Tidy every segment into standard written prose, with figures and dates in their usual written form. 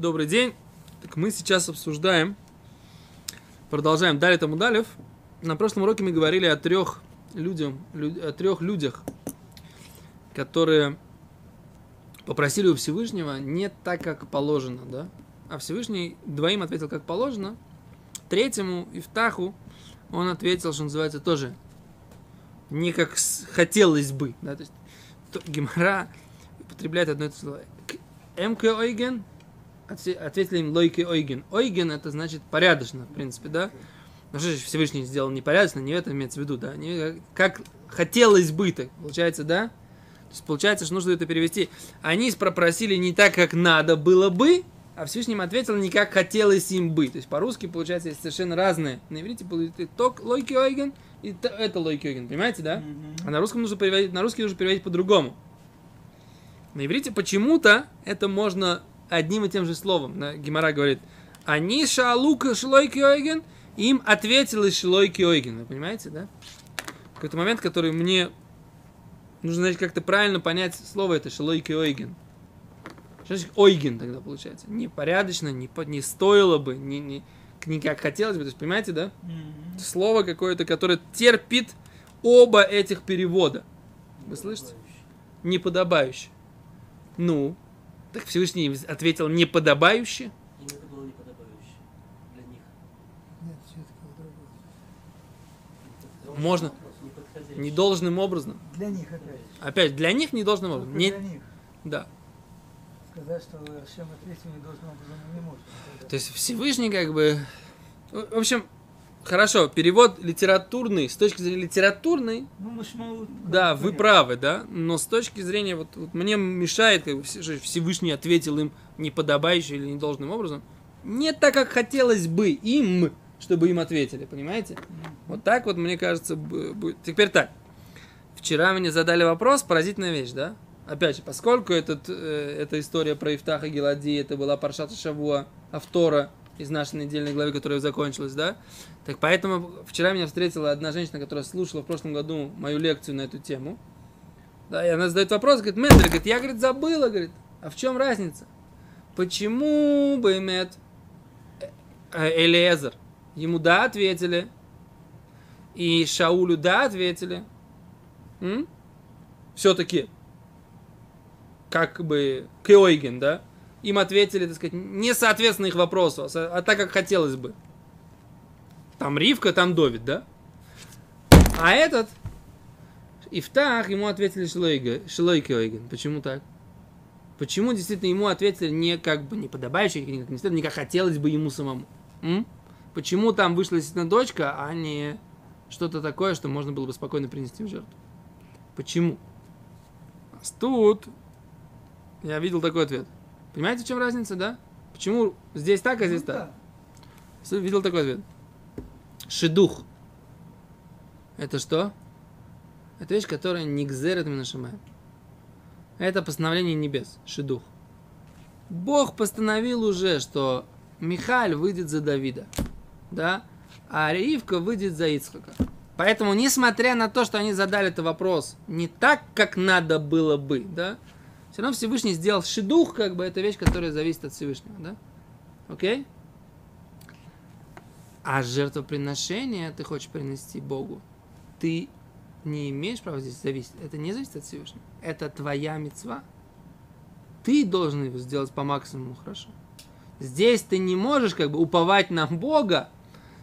Добрый день. Так мы сейчас обсуждаем, продолжаем далее тому далее. На прошлом уроке мы говорили о трех людях, которые попросили у Всевышнего не так, как положено, да? А Всевышний двоим ответил, как положено. Третьему, Ифтаху, он ответил, что называется, тоже не как хотелось бы, да? То есть Гемара употребляет одно и то же слово. МК Ойген, ответили им Лойки Ойген. Ойген это значит порядочно, в принципе, да? Но что же Всевышний сделал непорядочно, не это имеется в виду, да? Не, как хотелось бы, так получается, да? То есть получается, что нужно это перевести. Они пропросили не так, как надо было бы, а Всевышний им ответил не как хотелось им бы. То есть по-русски, получается, есть совершенно разные. На иврите ток Лойки Ойген и это Лойки Ойген, понимаете, да? А на русском нужно переводить, на русский нужно переводить по-другому. На иврите почему-то это можно одним и тем же словом. Гемара говорит, они шалука шлойки ойген, им ответил шлойки ойген. Вы понимаете, да? Какой-то момент, который мне нужно, значит, как-то правильно понять слово это шлойки ойген. Что значит ойген тогда получается? Непорядочно, не стоило бы, не как хотелось бы. То есть, понимаете, да? Слово какое-то, которое терпит оба этих перевода. Вы слышите? Неподобающе. Ну, так Всевышний ответил неподобающе. Им это было неподобающе для них. Нет, все-таки другое. Можно. Недолжным образом. Для них опять. Опять, для них недолжным образом. Не... Для них. Да. Сказать, что всем ответил недолжным образом не может. То есть Всевышний как бы... В общем, хорошо, перевод литературный, с точки зрения литературной, да, вы правы, да, но с точки зрения, вот мне мешает, как бы, Всевышний ответил им неподобающе или недолжным образом, не так, как хотелось бы им, чтобы им ответили, понимаете? Вот так вот, мне кажется, будет. Теперь так, вчера мне задали вопрос, поразительная вещь, да? Опять же, поскольку эта история про Ифтаха Гилади, это была Паршата Шавуа, Автора, из нашей недельной главы, которая закончилась, да? Так поэтому вчера меня встретила одна женщина, которая слушала в прошлом году мою лекцию на эту тему. Да, и она задает вопрос, говорит, Мэтр, говорит, я, говорит, забыла, говорит, а в чем разница? Почему бы Мэтр Элиэзер? Ему да ответили, и Шаулю да ответили. Все-таки, как бы, Кеойген, да? Им ответили, так сказать, не соответственно их вопросу, а так, как хотелось бы. Там Ривка, там Довид, да? А этот, Ифтах, ему ответили Шлойки Ойген. Почему так? Почему действительно ему ответили не как бы неподобающе, не как хотелось бы ему самому? Почему там вышла действительно дочка, а не что-то такое, что можно было бы спокойно принести в жертву? Почему? Тут я видел такой ответ. Понимаете, в чем разница, да? Почему здесь так, а здесь так? Видел такой ответ. Шидух. Это что? Это вещь, которая не гзерет мина шамая. Это постановление небес. Шидух. Бог постановил уже, что Михаль выйдет за Давида, да? А Ривка выйдет за Ицхака. Поэтому, несмотря на то, что они задали этот вопрос не так, как надо было бы, да? Все равно Всевышний сделал шидух, как бы, это вещь, которая зависит от Всевышнего, да? Окей? А жертвоприношение ты хочешь принести Богу, ты не имеешь права здесь зависеть. Это не зависит от Всевышнего. Это твоя мицва. Ты должен его сделать по максимуму хорошо. Здесь ты не можешь, как бы, уповать на Бога,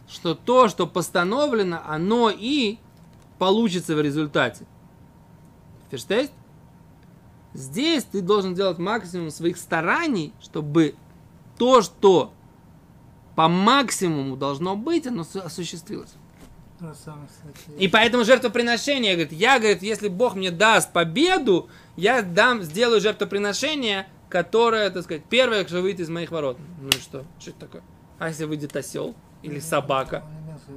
что то, что постановлено, оно и получится в результате. Ферштейст? Здесь ты должен делать максимум своих стараний, чтобы то, что по максимуму должно быть, оно осуществилось. И поэтому жертвоприношение, говорит, если Бог мне даст победу, я сделаю жертвоприношение, которое, так сказать, первое, что выйдет из моих ворот. Ну и что? Что это такое? А если выйдет осел или собака?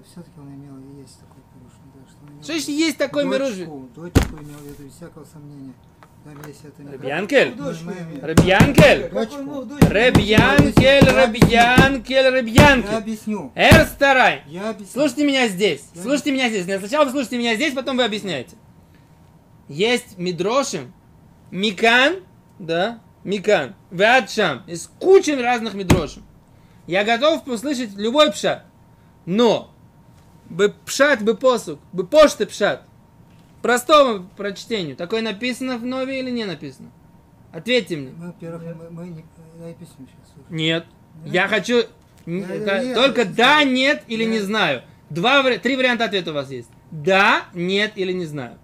Все-таки он имел и есть такой мирожный. Что еще есть такой мирожный? Дочку имел в виду, без всякого сомнения. Реб Янкель. Я объясню. Слушайте меня здесь. Сначала вы слушайте меня здесь, потом вы объясняете. Есть Мидрошим, Микан, да, Микан, Вадшам, из кучи разных мидрошим. Я готов услышать любой пшат, но бы пшат, бы посук, бы пошты пшат. Простому прочтению. Такое написано в Нове или не написано? Ответьте мне. Во-первых, мы не написано сейчас. Нет. Я хочу... Только да, нет или не знаю. Три варианта ответа у вас есть. Да, нет или не знаю.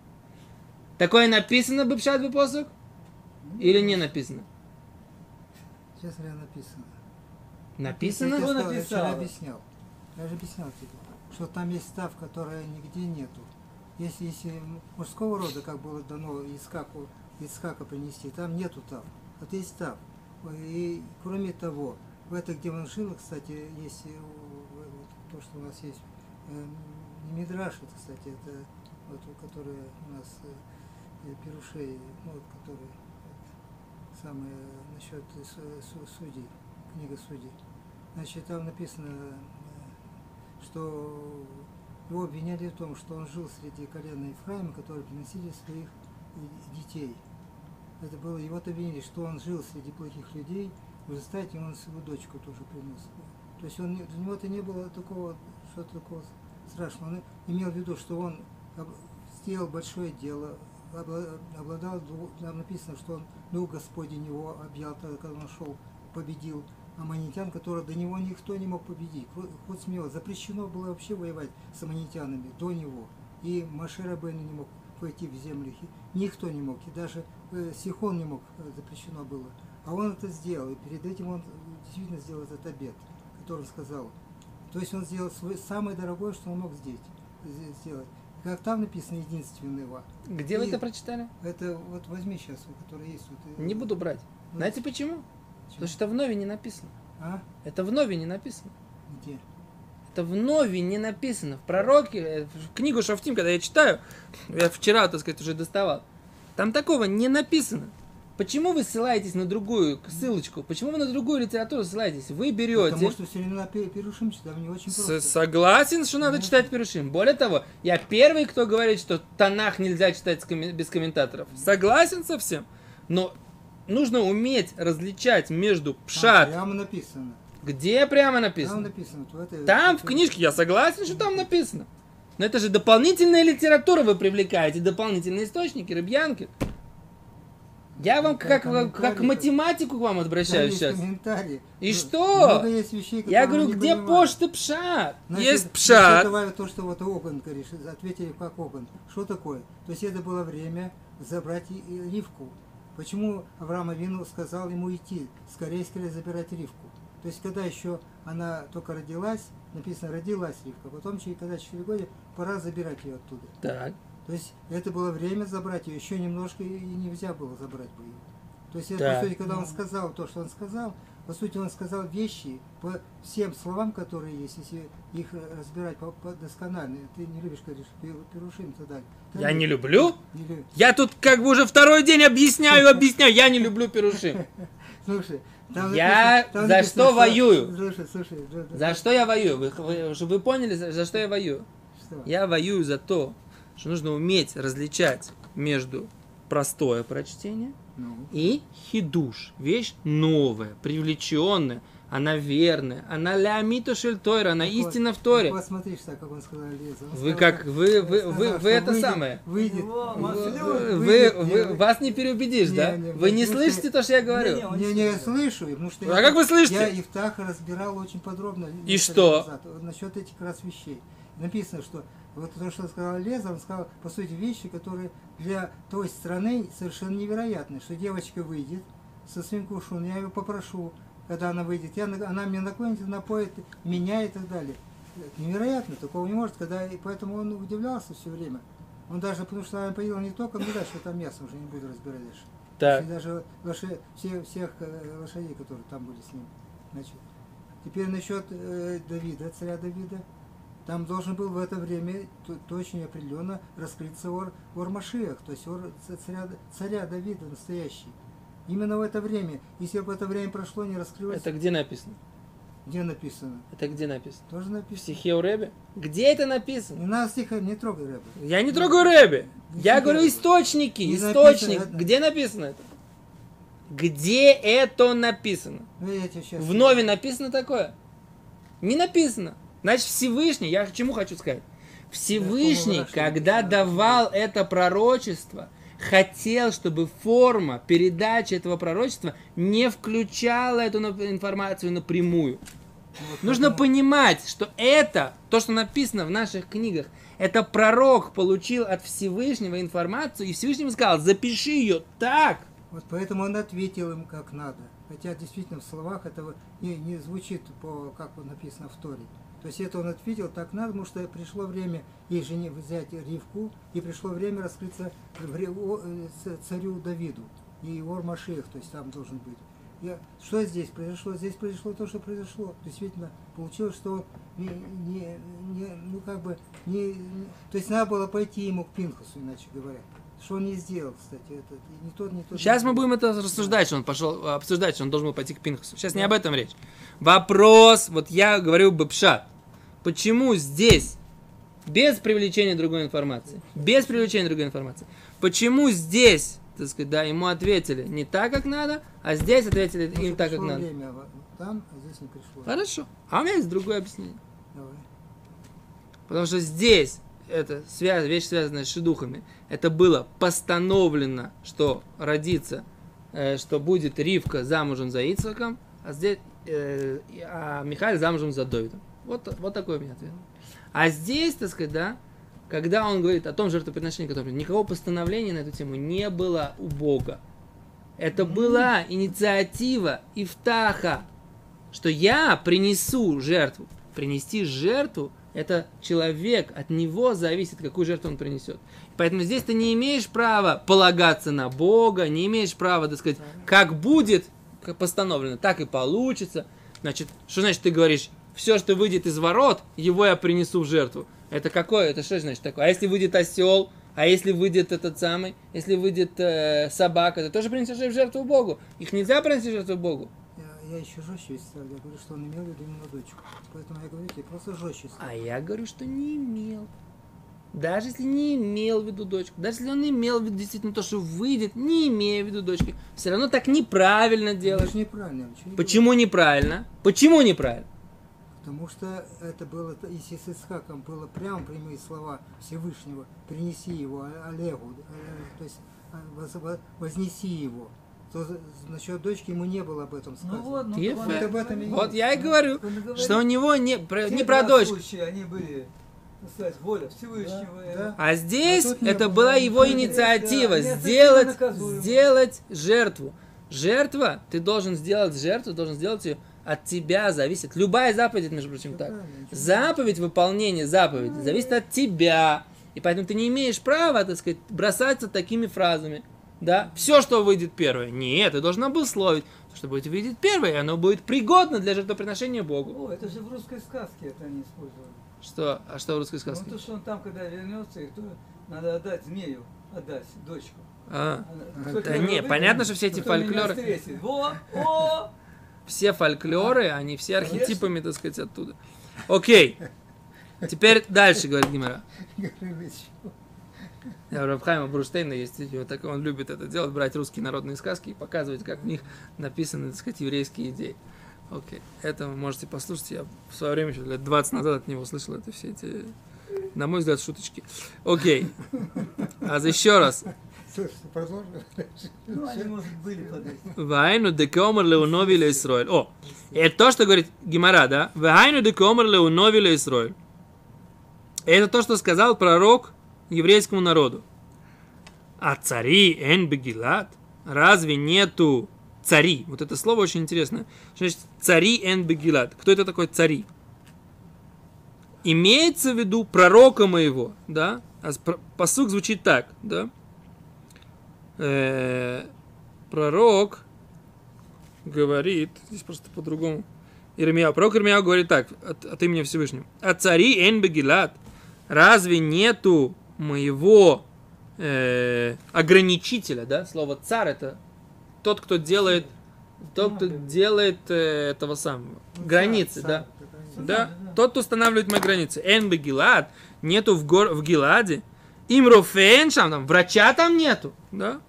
Такое написано бы пшат, бы посук? Или не написано? Сейчас я написано. Написано? Кто написал? Я же объяснял. Тебе, что там есть став, которая нигде нету. Если мужского рода, как было дано Ицхака принести, там нету тав. Вот есть тав. И кроме того, в этих деваншинах, кстати, есть то, что у нас есть мидраш, это, кстати, это вот, которые у нас пирушей, ну, вот, которые самые насчет судей, книга судей. Значит, там написано, что его обвиняли в том, что он жил среди колена Ефраима, которые приносили своих детей. Это было, его-то обвинили, что он жил среди плохих людей, в результате он свою дочку тоже принес. То есть он, для него-то не было такого, что-то такого страшного. Он имел в виду, что он сделал большое дело, обладал, там написано, что он, дух Господень его объял, когда он шел, победил аммонитян, которые до него никто не мог победить. Хоть смело. Запрещено было вообще воевать с аммонитянами до него. И Моше Рабейну не мог пойти в землю. Никто не мог. И даже Сихон не мог. Запрещено было. А он это сделал. И перед этим он действительно сделал этот обет, который он сказал. То есть он сделал свой, самое дорогое, что он мог сделать. Как там написано единственного. Где и вы это прочитали? Это вот возьми сейчас, который есть. Вот, не буду брать. Вот. Знаете почему? Потому что это в Нове не написано. А? Это в Нове не написано. Где? Это в Нове не написано. В пророке, в книгу Шофтим, когда я читаю, я вчера, так сказать, уже доставал, там такого не написано. Почему вы ссылаетесь на другую ссылочку? Почему вы на другую литературу ссылаетесь? Вы берете... Потому что все время Перушим читаем, не очень просто. Согласен, что надо читать Перушим. Более того, я первый, кто говорит, что Танах нельзя читать без комментаторов. Согласен совсем. Но... Нужно уметь различать между пшат... Там прямо написано. Где прямо написано? Там написано. Там в книжке, я согласен, что там написано. Но это же дополнительная литература вы привлекаете, дополнительные источники, рыбьянки. Я вам как к математику к вам обращаюсь сейчас. И что? Есть вещей, я говорю, где пошты пшат? Значит, есть пшат. То, что вот Оган, говоришь, ответили как Оган. Что такое? То есть это было время забрать Ривку. Почему Авраам Авину сказал ему идти, скорее забирать Ривку? То есть, когда еще она только родилась, написано, родилась Ривка, потом, когда через 4 года, пора забирать ее оттуда. Так. То есть, это было время забрать ее, еще немножко и нельзя было забрать бы ее. То есть, это, по сути, когда он сказал то, что он сказал, по сути, он сказал вещи по всем словам, которые есть, если их разбирать досконально. Ты не любишь, говоришь, перушим и так далее. Я не люблю? Я тут как бы уже второй день объясняю, я не люблю перушим. Слушай, я за что воюю? Слушай. За что я воюю? Вы поняли, за что я воюю? Я воюю за то, что нужно уметь различать между простое прочтение и хидуш, вещь новая, привлеченная, она верная, она лямита шельтойра, она истина в Торе. Посмотри, что как он сказал Лиза. Вы как вы это самое. Вы вас не переубедишь, да? Вы не слышите то, что я говорю? Не, я слышу, потому что. А как вы слышите? Я их так разбирал очень подробно. И что? Насчет этих раз вещей. Написано, что вот то, что сказал Леза, он сказал, по сути, вещи, которые для той страны совершенно невероятны, что девочка выйдет со своим кушуном, я ее попрошу, когда она выйдет, она мне наклонит, напоит меня и так далее. Это невероятно, такого не может, и поэтому он удивлялся все время. Он даже, потому что она поела не только, ну дальше, там мясо уже не буду разбирать дальше. Так. Даже всех лошадей, которые там были с ним. Значит, теперь насчет Давида, царя Давида. Там должен был в это время точно и определенно раскрыться Ор-Машиах, то есть царя Давида настоящий. Именно в это время. Если бы это время прошло, не раскрылось... Это где написано? Где написано? Это где написано? Тоже написано. В стихе у Рэбе? Где это написано? Не надо стиха, не трогай Рэбе. Я не трогаю Рэбе. Я говорю источники. Источник. Где написано это? Где это написано? В Нове написано такое? Не написано. Значит, Всевышний, я к чему хочу сказать? Всевышний, когда давал это пророчество, хотел, чтобы форма передачи этого пророчества не включала эту информацию напрямую. Вот нужно понимать, что это, то, что написано в наших книгах, это пророк получил от Всевышнего информацию, и Всевышний сказал, запиши ее так. Вот поэтому он ответил им как надо. Хотя действительно в словах этого не звучит, как написано в Торе. То есть это он ответил так надо, потому что пришло время ей жене взять Ривку, и пришло время раскрыться царю Давиду и Ор Машиах, то есть там должен быть. Что здесь произошло? Здесь произошло то, что произошло. Действительно, получилось, что то есть надо было пойти ему к Пинхасу, иначе говоря. Что он не сделал, кстати. Это, не тот, не тот, сейчас не мы будем это рассуждать, что он пошел обсуждать, что он должен был пойти к Пинхасу. Сейчас не об этом речь. Вопрос, вот я говорю бепшат. Почему здесь, без привлечения другой информации, почему здесь... Так сказать, да, ему ответили не так, как надо, а здесь ответили им так, как надо. Время, там, а здесь не пришло. Хорошо. А у меня есть другое объяснение. Давай. Потому что здесь это вещь, связанная с шидухами. Это было постановлено, что родится, что будет Ривка замужем за Ицхаком, а здесь Михаил замужем за Давидом. Вот такой у меня ответ. А здесь, так сказать, да, когда он говорит о том жертвоприношении, которое никакого постановления на эту тему не было у Бога. Это была инициатива Ифтаха, что я принесу жертву. Принести жертву – это человек, от него зависит, какую жертву он принесет. Поэтому здесь ты не имеешь права полагаться на Бога, не имеешь права, так сказать, как будет как постановлено, так и получится. Значит, что значит ты говоришь, все, что выйдет из ворот, его я принесу в жертву. Это какое? Это что значит такое? А если выйдет осел? А если выйдет этот самый? Если выйдет собака? Ты тоже принесешь в жертву Богу? Их нельзя принести в жертву Богу? Я еще жестче ставлю. Я говорю, что он имел в виду именно дочку. Поэтому я говорю, я просто жестче ставлю. А я говорю, что не имел. Даже если не имел в виду дочку, даже если он имел в виду действительно то, что выйдет, не имея в виду дочки, все равно так неправильно делаешь. Неправильно. Почему неправильно? Потому что это было, если с Ицхаком было прямо прямые слова Всевышнего, принеси его Олегу, то есть вознеси его, то насчет дочки ему не было об этом сказано. Вот я и говорю, что у него не про дочку. Они были, сказать, воля Всевышнего. Да. А здесь это была его инициатива, сделать жертву. Жертва, ты должен сделать жертву, должен сделать ее. От тебя зависит. Любая заповедь, между прочим, так. Заповедь, выполнение заповеди зависит от тебя. И поэтому ты не имеешь права, так сказать, бросаться такими фразами. Да? Все, что выйдет первое. Нет, ты должен обусловить. То, что будет выйдет первое, и оно будет пригодно для жертвоприношения Богу. О, это же в русской сказке это они использовали. Что? А что в русской сказке? Ну, то, что он там, когда вернется, и то надо отдать змею, отдать дочку. Да не, понятно, что все эти фольклоры... Все фольклоры, они все архетипами, так сказать, оттуда. Окей. Теперь дальше, говорит Гимара. У Рав Хаима Бруштейна есть, он любит это делать, брать русские народные сказки и показывать, как в них написаны, так сказать, еврейские идеи. Окей. Это вы можете послушать. Я в свое время, еще лет 20 назад от него слышал это все эти, на мой взгляд, шуточки. Окей. А еще раз. Вайну декомер леуновили Исроэль. О, это то, что говорит Гимара, да? Вайну декомер леуновили Исроэль. Это то, что сказал пророк еврейскому народу. А цари эн бегилат? Разве нету цари? Вот это слово очень интересное. Значит, цари эн бегилат. Кто это такой цари? Имеется в виду пророка моего, да? А пасук звучит так, да? Пророк говорит, здесь просто по-другому. Пророк Ирмияу говорит так, от имени Всевышнего. А цари эн бегилат, разве нету моего ограничителя, да? Слово царь это тот, кто делает, этого самого границы, да? Да? Тот, кто устанавливает мои границы. Эн бегилат нету в Гиладе. Имрофен, там врача там нету, да?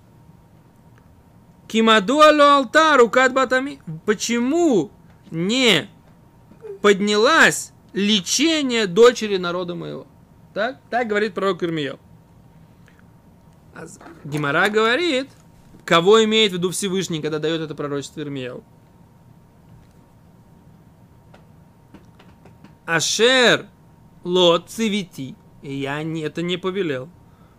Кимадуалу алтару кадбатами. Почему не поднялась лечение дочери народа моего? Так, так говорит пророк Ирмияу. Гемара говорит, кого имеет в виду Всевышний, когда дает это пророчество Ирмияу? Ашер лот цивити. Я это не повелел.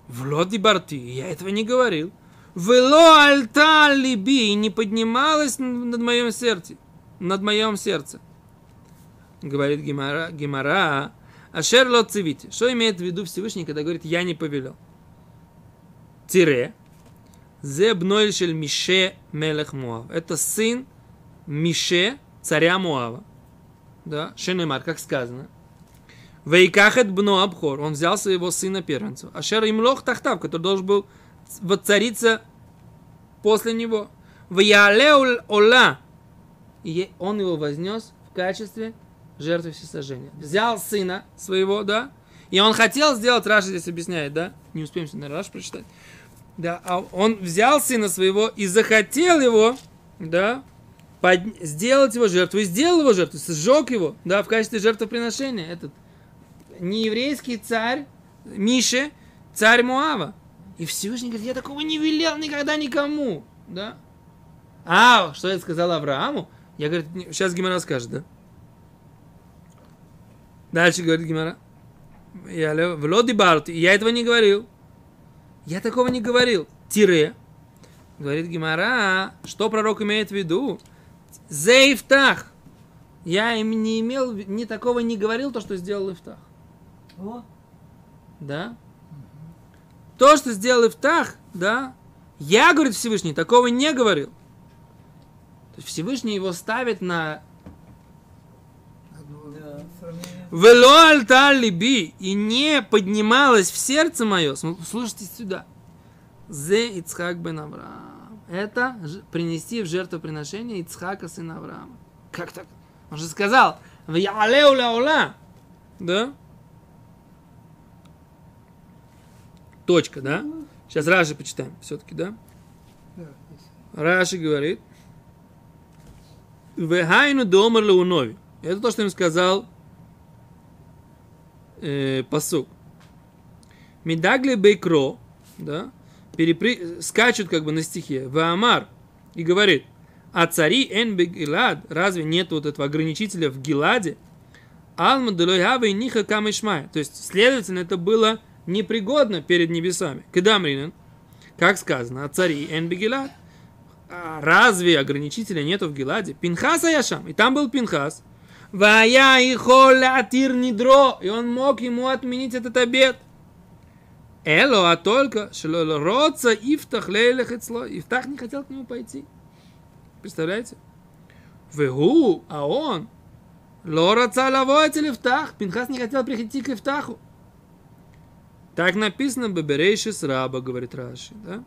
В лот и барти. Я этого не говорил. Вело альта либи. Не поднималась над моем сердце. Говорит Гемара. Ашер лот цивити. Что имеет в виду Всевышний, когда говорит, я не повелел? Тире. Зе бной шель Мише мелех Муав. Это сын Мише, царя Муава. Да, Шенемар, как сказано. Вейкахет бно Абхор. Он взял своего сына первенца. Ашер имлох тахтав, который должен был воцариться после него. Вейалеул ола. И он его вознес в качестве жертвы всесожжения. Взял сына своего, да. И он хотел сделать, Раша здесь объясняет, да. Не успеем сегодня Раша прочитать. Да, а он взял сына своего и захотел его, да. Сделать его жертву, и сделал его жертву, сжег его, да, в качестве жертвоприношения. Этот нееврейский царь, Мише, царь Муава. И Всевышний говорит, я такого не велел никогда никому, да. А, что я сказал Аврааму? Я, говорит, сейчас Гемара скажет, да. Дальше говорит Гемара. Я этого не говорил. Я такого не говорил. Тире. Говорит Гемара, что пророк имеет в виду? За Ифтах. Я им не имел, ни такого не говорил, то, что сделал Ифтах. О. Да. То, что сделал Ифтах, да. Я, говорит Всевышний, такого не говорил. То есть Всевышний его ставит на... Вело альта либи. И не поднималось в сердце мое. Слушайте сюда. Зе Ицхак бен Авраам. Это принести в жертвоприношение Ицхака сына Авраама. Как так? Он же сказал. Да? Точка, да? Сейчас Раши почитаем все-таки, да? Раши говорит. Вехайну домар леунови. Это то, что им сказал пасук. Медагли бейкро. Да? Скачут как бы на стихе. Ваамар. И говорит. А цари энбег Гилад. Разве нет вот этого ограничителя в Гиладе? Алма долойгава и ниха кам Ишмая. То есть, следовательно, это было непригодно перед небесами. Кедамринен. Как сказано. А цари энбег Гилад. Разве ограничителя нету в Гиладе? Пинхаса яшам. И там был Пинхас. Вая и холя тир нидро. И он мог ему отменить этот обет. Эло, а только шело родца Ифтах лейлех ицло. Ифтах не хотел к нему пойти. Представляете? Вегу, а он лораца лавоатель Ифтах. Пинхас не хотел прийти к Ифтаху. Так написано Беберейши с раба, говорит Раши. Да?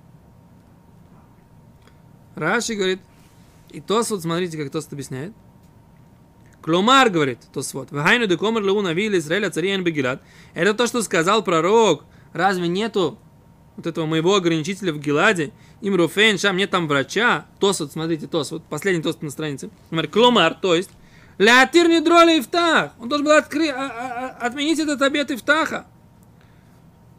Раши говорит, и Тос, вот смотрите, как Тос объясняет. Кломар, говорит Тос, вот. Вегайну декомер леу навили Израиля цари Энбегилад. Это то, что сказал пророк. Разве нету вот этого моего ограничителя в Гиладе? Им руфейн, шам, нет там врача. Тос, вот смотрите, Тос, вот последний Тос на странице. Кломар, то есть, леатир не дроли Ифтах. Он должен был отменить этот обет Ифтаха.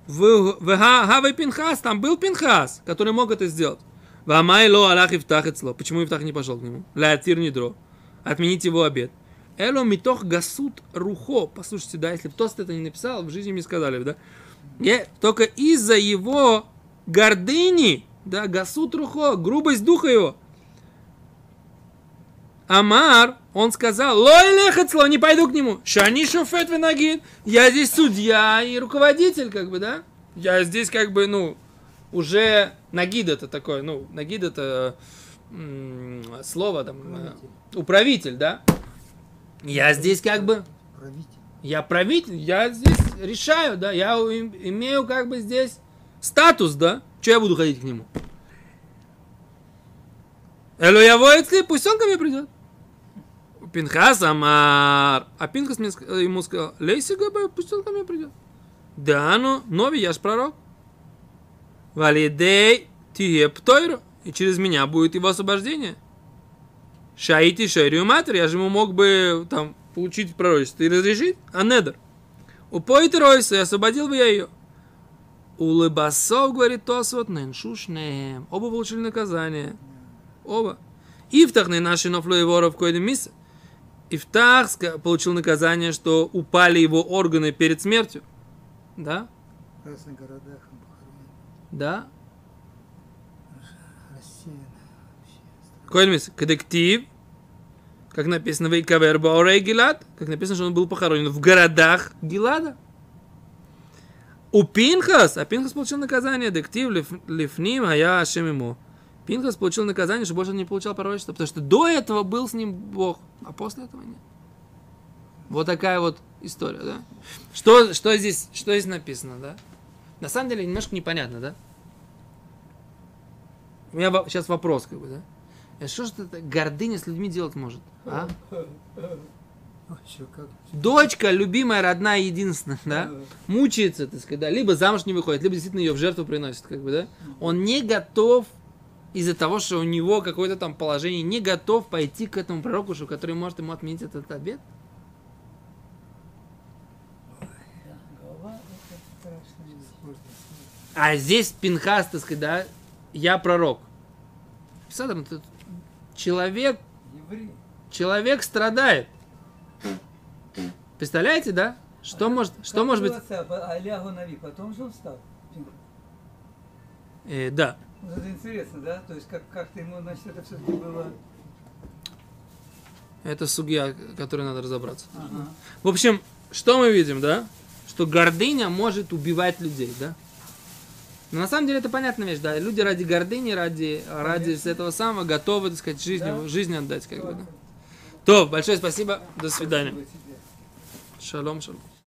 В Гавай Пинхас, там был Пинхас, который мог это сделать. Вамай ло алах Ифтах ицло. Почему Ифтах не пошел к нему? Леатир не дро. Отменить его обет. Эло митох гасут рухо. Послушайте, да, если бы Тос это не написал, в жизни мне сказали бы, да? Только из-за его гордыни, да, гасут рухо, грубость духа его. Амар, он сказал, лой лехацло, не пойду к нему. Шани шофет венагин, я здесь судья и руководитель, как бы, да? Я здесь, как бы, ну, уже нагид это такое, ну, нагид это слово, там, управитель, да? Я здесь, как бы, я правитель, я здесь решаю, да, я имею как бы здесь статус, да, что я буду ходить к нему? Элло, я воицли, пусть он ко мне придет. Пинхас Амар, а Пинхас ему сказал, лейся, пусть он ко мне придет. Да, ну, нови, я ж пророк. Валидей тиептору, и через меня будет его освобождение. Шаити шарию матер, я же ему мог бы там получить пророчество и разрешить, а недер. У поитеройса, освободил бы я ее. У лыбасов, говорит Тосфот, нэншушнем. Оба получили наказание. Оба. Ифтахны наши нофлоеворов койдем мисса. Ифтах получил наказание, что упали его органы перед смертью. Да? В разных городах. Да? Койдем мисса. Кадектив. Как написано, Вейкавер Баорей Гилад. Как написано, что он был похоронен в городах Гилада. У Пинхас, а Пинхас получил наказание, дектив лифним, а я ашем ему. Пинхас получил наказание, что больше он не получал пророчество, потому что до этого был с ним Бог, а после этого нет. Вот такая вот история, да? Что здесь написано, да? На самом деле немножко непонятно, да? У меня сейчас вопрос, как бы, да? А что же это гордыня с людьми делать может, а? Дочка, любимая, родная, единственная, да, мучается, так сказать, да? Либо замуж не выходит, либо действительно ее в жертву приносит, как бы, да, он не готов из-за того, что у него какое-то там положение, не готов пойти к этому пророку, который может ему отменить этот обет. А здесь Пинхас, так сказать, да, я пророк. Садрам, человек страдает. Представляете, да? Что может, что может быть? Аляху Нави, потом же он стал. Да. Вот это интересно, да? То есть как-то ему, значит, это все-таки было. Это сугья, которой надо разобраться. Ага. В общем, что мы видим, да? Что гордыня может убивать людей, да? Но на самом деле это понятная вещь, да? Люди ради гордыни, ради этого самого готовы, так сказать, жизнь отдать, как бы, да? То, большое спасибо, до свидания. Шалом, шалом.